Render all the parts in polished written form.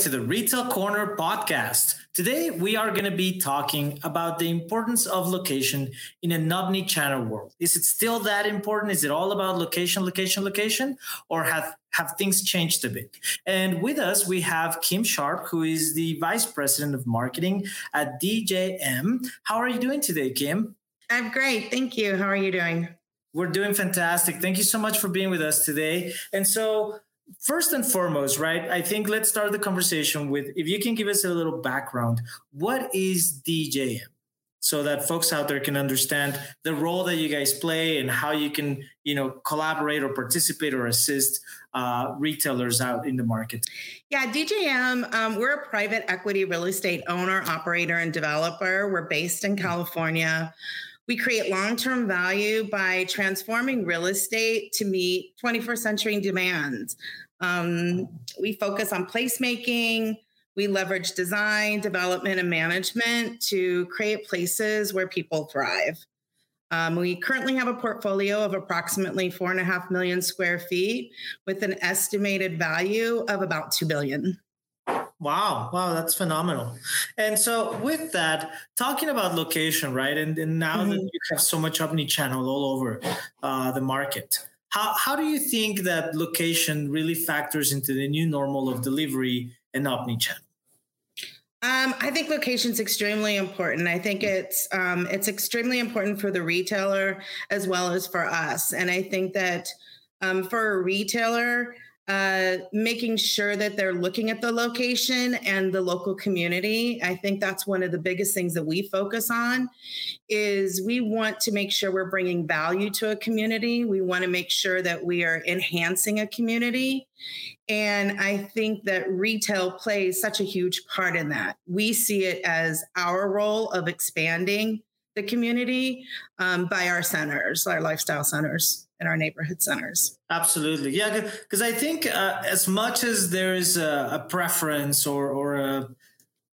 To the Retail Corner podcast. Today, we are going to be talking about the importance of location in an omni-channel world. Is it still that important? Is it all about location? Or have things changed a bit? And with us, we have Kim Sharp, who is the Vice President of Marketing at DJM. How are you doing today, Kim? I'm great. Thank you. How are you doing? We're doing fantastic. Thank you so much for being with us today. And so, first and foremost, right, I think let's start the conversation with, if you can give us a little background, what is DJM? So that folks out there can understand the role that you guys play and how you can, you know, collaborate or participate or assist retailers out in the market. Yeah, DJM, we're a private equity real estate owner, operator, and developer. We're based in California. We create long-term value by transforming real estate to meet 21st century demands. We focus on placemaking. We leverage design, development, and management to create places where people thrive. We currently have a portfolio of approximately 4.5 million square feet with an estimated value of about $2 billion. Wow, that's phenomenal. And so with that, talking about location, right? And now that you have so much omni-channel all over the market, how do you think that location really factors into the new normal of delivery and omni-channel? I think location is extremely important. I think it's extremely important for the retailer as well as for us. And I think that for a retailer, making sure that they're looking at the location and the local community. I think that's one of the biggest things that we focus on is we want to make sure we're bringing value to a community. We want to make sure that we are enhancing a community. And I think that retail plays such a huge part in that. We see it as our role of expanding the community by our centers, our lifestyle centers, and our neighborhood centers. Absolutely. Yeah, because I think as much as there is a preference or a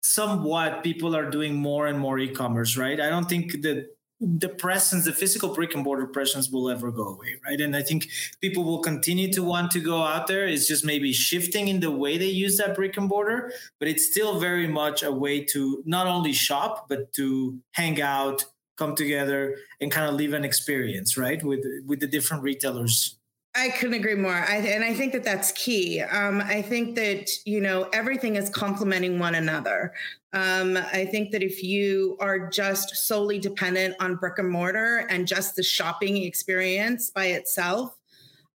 somewhat people are doing more and more e-commerce, right? I don't think that the presence, the physical brick and mortar presence will ever go away, right? And I think people will continue to want to go out there. It's just maybe shifting in the way they use that brick and mortar, but it's still very much a way to not only shop, but to hang out, come together and kind of live an experience, right? With the different retailers. I couldn't agree more. And I think that that's key. I think that, you know, everything is complementing one another. I think that if you are just solely dependent on brick and mortar and just the shopping experience by itself,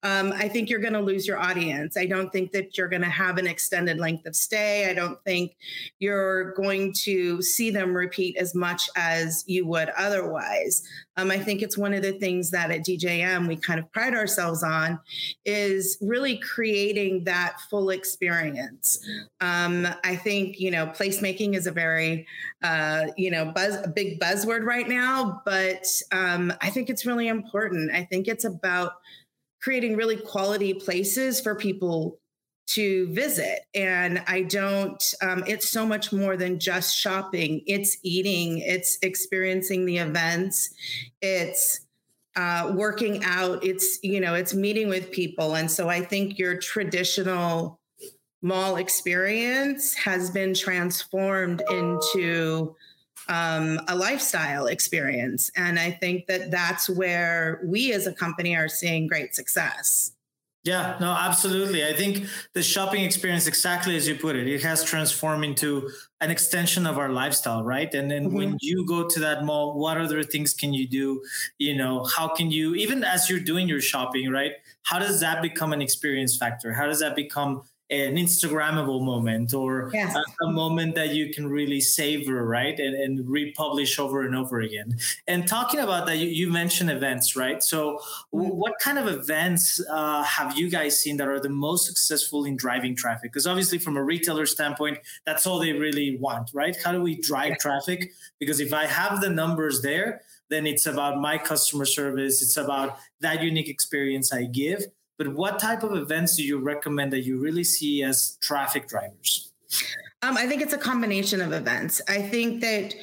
I think you're going to lose your audience. I don't think that you're going to have an extended length of stay. I don't think you're going to see them repeat as much as you would otherwise. I think it's one of the things that at DJM we kind of pride ourselves on is really creating that full experience. I think, you know, placemaking is a very, a big buzzword right now, but I think it's really important. I think it's about creating really quality places for people to visit. And I don't, it's so much more than just shopping. It's eating, it's experiencing the events, it's working out, it's, you know, it's meeting with people. And so I think your traditional mall experience has been transformed into a lifestyle experience. And I think that that's where we as a company are seeing great success. Yeah, no, absolutely. I think the shopping experience, exactly as you put it, it has transformed into an extension of our lifestyle, right? And then when you go to that mall, what other things can you do? You know, how can you, even as you're doing your shopping, right? How does that become an experience factor? How does that become an Instagrammable moment, or yes, a moment that you can really savor, right? And republish over and over again. And talking about that, you mentioned events, right? So what kind of events have you guys seen that are the most successful in driving traffic? Because obviously from a retailer standpoint, that's all they really want, right? How do we drive traffic? Because if I have the numbers there, then it's about my customer service. It's about that unique experience I give. But what type of events do you recommend that you really see as traffic drivers? I think it's a combination of events. I think that,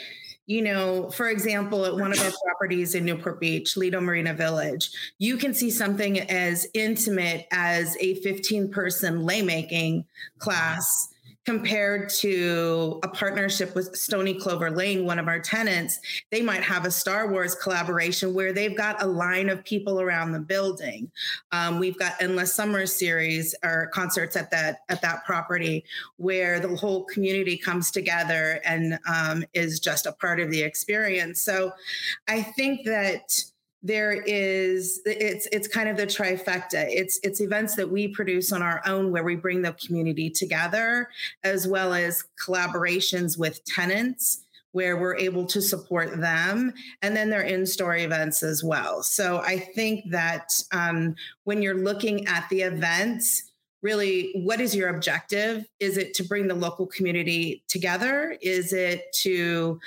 you know, for example, at one of our properties in Newport Beach, Lido Marina Village, you can see something as intimate as a 15-person laymaking class compared to a partnership with Stony Clover Lane, one of our tenants. They might have a Star Wars collaboration where they've got a line of people around the building. We've got endless summer series or concerts at that property where the whole community comes together and is just a part of the experience. So I think that it's kind of the trifecta. It's events that we produce on our own where we bring the community together, as well as collaborations with tenants where we're able to support them, and then their in-store events as well. So I think that when you're looking at the events, really, what is your objective? Is it to bring the local community together? Is it to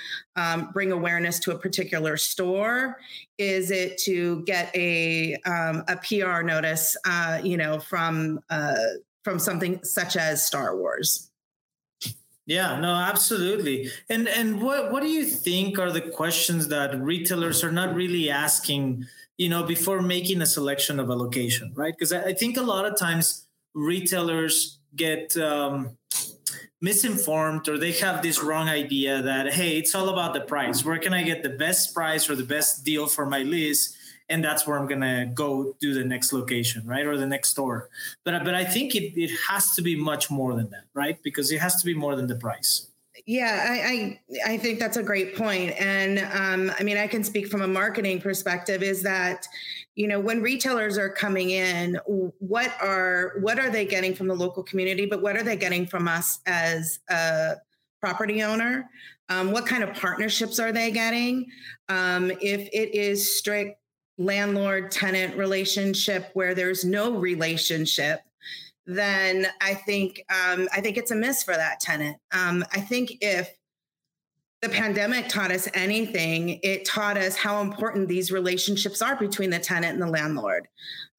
bring awareness to a particular store? Is it to get a PR notice, from something such as Star Wars? Yeah, no, absolutely. And what do you think are the questions that retailers are not really asking, you know, before making a selection of a location, right? Because I think a lot of times retailers get misinformed, or they have this wrong idea that, hey, it's all about the price. Where can I get the best price or the best deal for my lease? And that's where I'm going to go do the next location, right? Or the next store. But I think it has to be much more than that, right? Because it has to be more than the price. Yeah, I think that's a great point. And I mean, I can speak from a marketing perspective is that, you know, when retailers are coming in, what are they getting from the local community, but what are they getting from us as a property owner? What kind of partnerships are they getting? If it is strict landlord-tenant relationship where there's no relationship, then I think it's a miss for that tenant. I think if the pandemic taught us anything, it taught us how important these relationships are between the tenant and the landlord.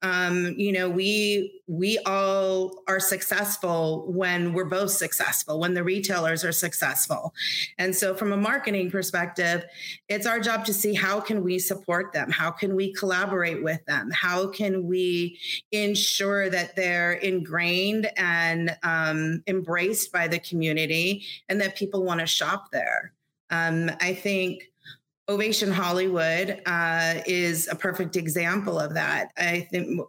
You know, we all are successful when we're both successful, when the retailers are successful. And so from a marketing perspective, it's our job to see how can we support them? How can we collaborate with them? How can we ensure that they're ingrained and embraced by the community and that people want to shop there? I think Ovation Hollywood is a perfect example of that. I think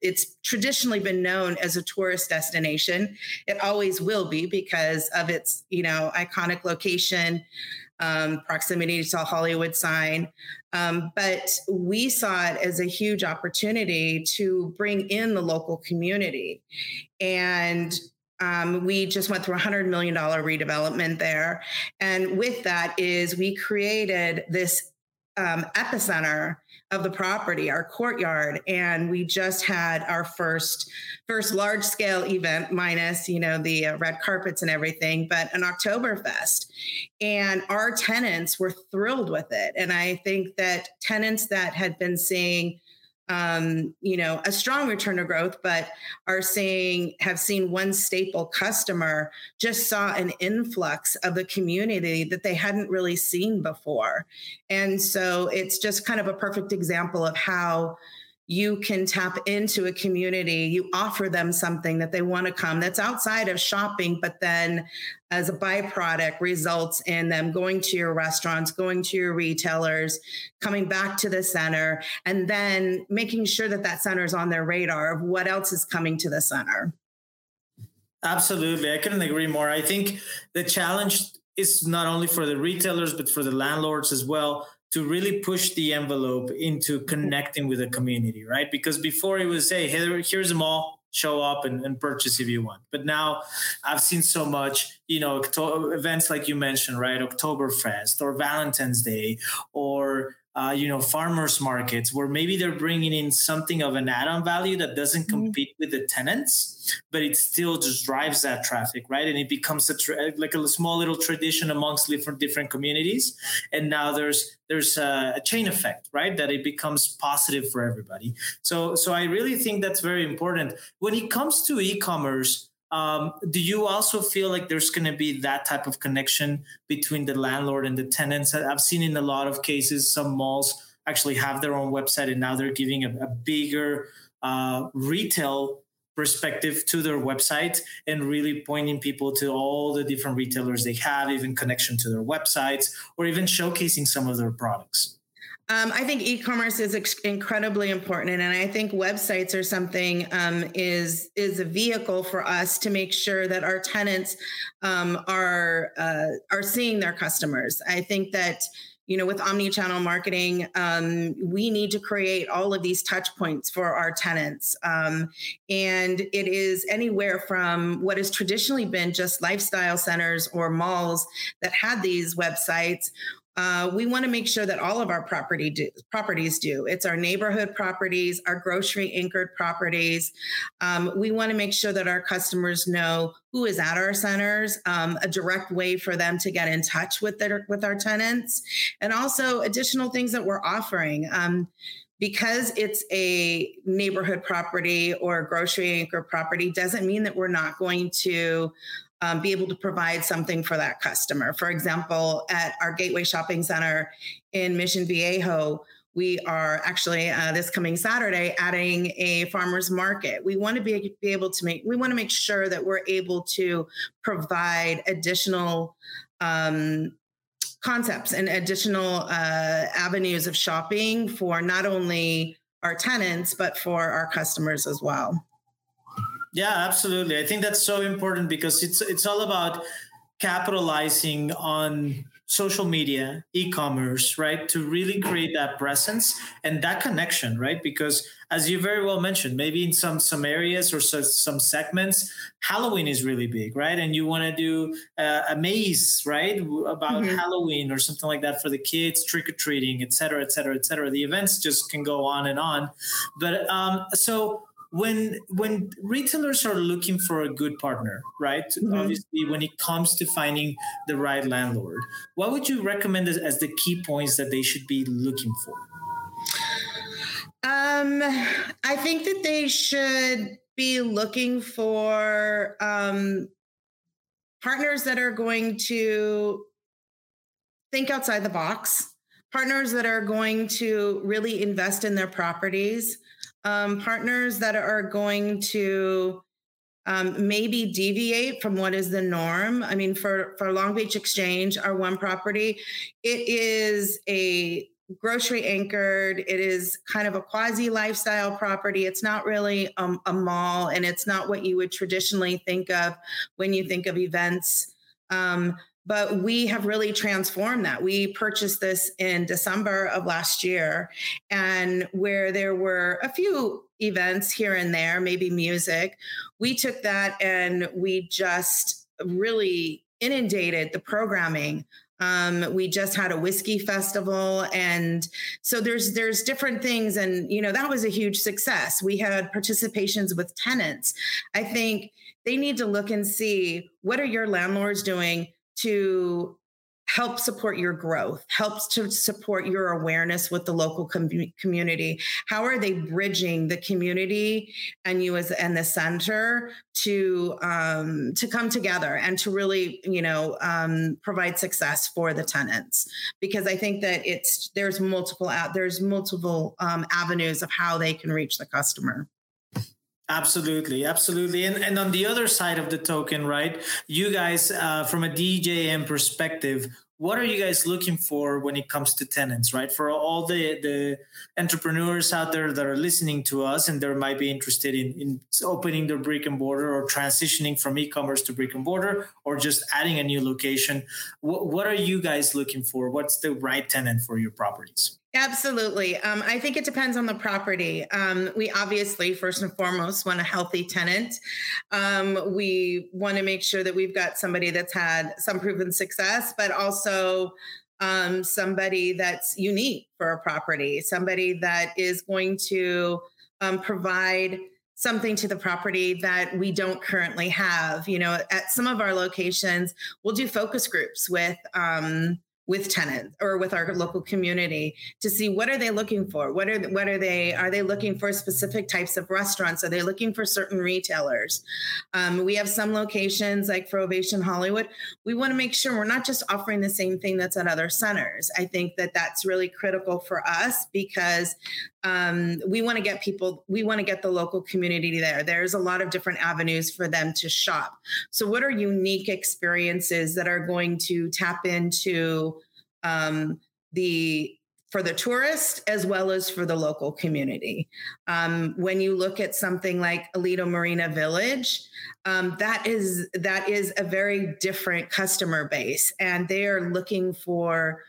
it's traditionally been known as a tourist destination. It always will be because of its, you know, iconic location, proximity to a Hollywood sign. But we saw it as a huge opportunity to bring in the local community. And we just went through $100 million redevelopment there. And with that is we created this epicenter of the property, our courtyard. And we just had our first large scale event minus, you know, the red carpets and everything, but an Oktoberfest. And our tenants were thrilled with it. And I think that tenants that had been seeing you know, a strong return to growth, but have seen one staple customer just saw an influx of the community that they hadn't really seen before. And so it's just kind of a perfect example of how you can tap into a community. You offer them something that they want to come that's outside of shopping, but then as a byproduct results in them going to your restaurants, going to your retailers, coming back to the center, and then making sure that center is on their radar of what else is coming to the center. Absolutely. I couldn't agree more. I think the challenge is not only for the retailers, but for the landlords as well, to really push the envelope into connecting with the community, right? Because before it was, hey, here's a mall, show up and purchase if you want. But now I've seen so much, you know, events like you mentioned, right? Oktoberfest or Valentine's Day or, you know, farmers markets where maybe they're bringing in something of an add-on value that doesn't compete with the tenants, but it still just drives that traffic, right? And it becomes a like a small little tradition amongst different communities. And now there's a chain effect, right? That it becomes positive for everybody. So I really think that's very important. When it comes to e-commerce, do you also feel like there's going to be that type of connection between the landlord and the tenants? I've seen in a lot of cases, some malls actually have their own website and now they're giving a bigger retail perspective to their website and really pointing people to all the different retailers they have, even connection to their websites or even showcasing some of their products. I think e-commerce is incredibly important. And I think websites or something is a vehicle for us to make sure that our tenants are seeing their customers. I think that, you know, with omnichannel marketing, we need to create all of these touch points for our tenants. And it is anywhere from what has traditionally been just lifestyle centers or malls that had these websites. We want to make sure that all of our properties do. It's our neighborhood properties, our grocery-anchored properties. We want to make sure that our customers know who is at our centers, a direct way for them to get in touch with our tenants, and also additional things that we're offering. Because it's a neighborhood property or a grocery-anchored property doesn't mean that we're not going to be able to provide something for that customer. For example, at our Gateway Shopping Center in Mission Viejo, we are actually this coming Saturday adding a farmers market. We want to be able to make sure that we're able to provide additional concepts and additional avenues of shopping for not only our tenants but for our customers as well. Yeah, absolutely. I think that's so important because it's all about capitalizing on social media, e-commerce, right? To really create that presence and that connection, right? Because as you very well mentioned, maybe in some areas or some segments, Halloween is really big, right? And you want to do a maze, right? About Halloween or something like that for the kids, trick-or-treating, et cetera, et cetera, et cetera. The events just can go on and on. But so when retailers are looking for a good partner, right? Obviously, when it comes to finding the right landlord, what would you recommend as the key points that they should be looking for? I think that they should be looking for partners that are going to think outside the box, partners that are going to really invest in their properties, partners that are going to maybe deviate from what is the norm. I mean, for Long Beach Exchange, our one property, it is a grocery anchored. It is kind of a quasi lifestyle property. It's not really a mall, and it's not what you would traditionally think of when you think of events. But we have really transformed that. We purchased this in December of last year, and where there were a few events here and there, maybe music, we took that and we just really inundated the programming. We just had a whiskey festival. And so there's different things. And, you know, that was a huge success. We had participations with tenants. I think they need to look and see, what are your landlords doing to help support your growth, helps to support your awareness with the local community? How are they bridging the community and you and the center to come together and to really, you know, provide success for the tenants? Because I think that there's multiple avenues of how they can reach the customer. Absolutely. Absolutely. And on the other side of the token, right, you guys, from a DJM perspective, what are you guys looking for when it comes to tenants, right? For all the entrepreneurs out there that are listening to us and they might be interested in opening their brick and mortar or transitioning from e-commerce to brick and mortar or just adding a new location, what are you guys looking for? What's the right tenant for your properties? Absolutely. I think it depends on the property. We obviously, first and foremost, want a healthy tenant. We want to make sure that we've got somebody that's had some proven success, but also somebody that's unique for a property, somebody that is going to provide something to the property that we don't currently have. You know, at some of our locations, we'll do focus groups with tenants or with our local community to see what are they looking for? Are they looking for specific types of restaurants? Are they looking for certain retailers? We have some locations like for Ovation Hollywood. We want to make sure we're not just offering the same thing that's at other centers. I think that that's really critical for us because we want to get the local community there. There's a lot of different avenues for them to shop. So what are unique experiences that are going to tap into for the tourist as well as for the local community? When you look at something like Lido Marina Village, that is a very different customer base, and they are looking for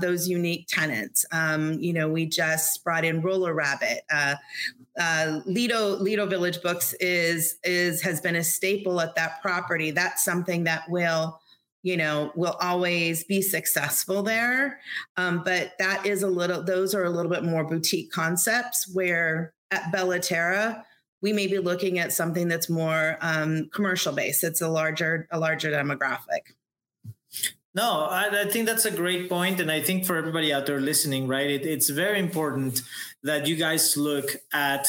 those unique tenants. You know, we just brought in Roller Rabbit. Lido Village Books has been a staple at that property. That's something that will always be successful there. But those are a little bit more boutique concepts, where at Bella Terra, we may be looking at something that's more commercial based. It's a larger demographic. No, I think that's a great point. And I think for everybody out there listening, right, it's very important that you guys look at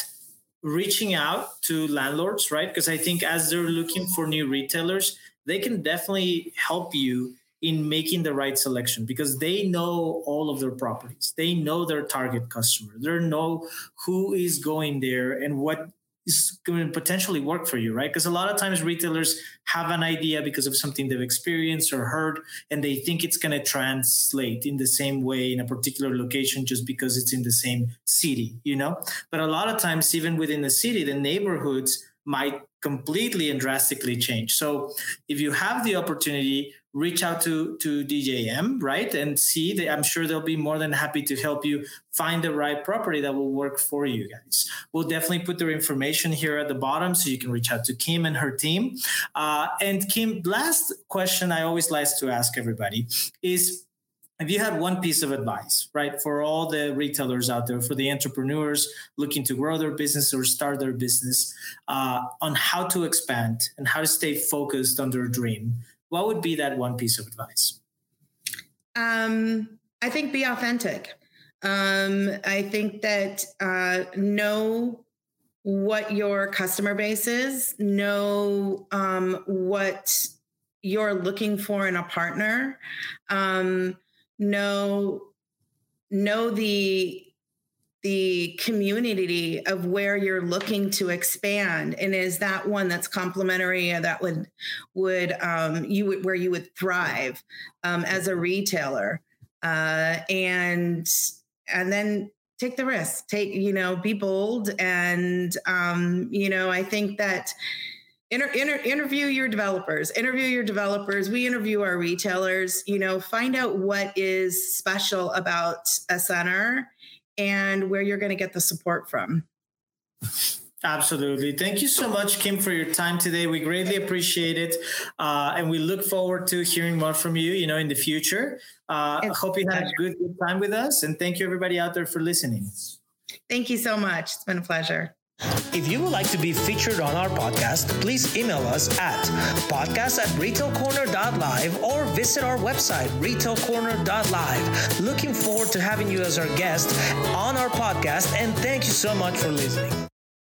reaching out to landlords, right? Because I think as they're looking for new retailers, they can definitely help you in making the right selection because they know all of their properties. They know their target customer. They know who is going there and what is going to potentially work for you, right? Because a lot of times retailers have an idea because of something they've experienced or heard, and they think it's going to translate in the same way in a particular location just because it's in the same city, you know? But a lot of times, even within the city, the neighborhoods might completely and drastically change. So if you have the opportunity, reach out to DJM, right? And see that I'm sure they'll be more than happy to help you find the right property that will work for you guys. We'll definitely put their information here at the bottom so you can reach out to Kim and her team. And Kim, last question I always like to ask everybody is, if you had one piece of advice, right, for all the retailers out there, for the entrepreneurs looking to grow their business or start their business, on how to expand and how to stay focused on their dream, what would be that one piece of advice? I think be authentic. I think that know what your customer base is, know what you're looking for in a partner, know the community of where you're looking to expand, and is that one that's complementary or that where you would thrive as a retailer, and then take the risk, be bold, and I think that. Interview your developers, We interview our retailers, find out what is special about a center and where you're going to get the support from. Absolutely. Thank you so much, Kim, for your time today. We greatly appreciate it. And we look forward to hearing more from you, in the future. I hope you had a good time with us, and thank you everybody out there for listening. Thank you so much. It's been a pleasure. If you would like to be featured on our podcast, please email us at podcast@retailcorner.live or visit our website, retailcorner.live. Looking forward to having you as our guest on our podcast, and thank you so much for listening.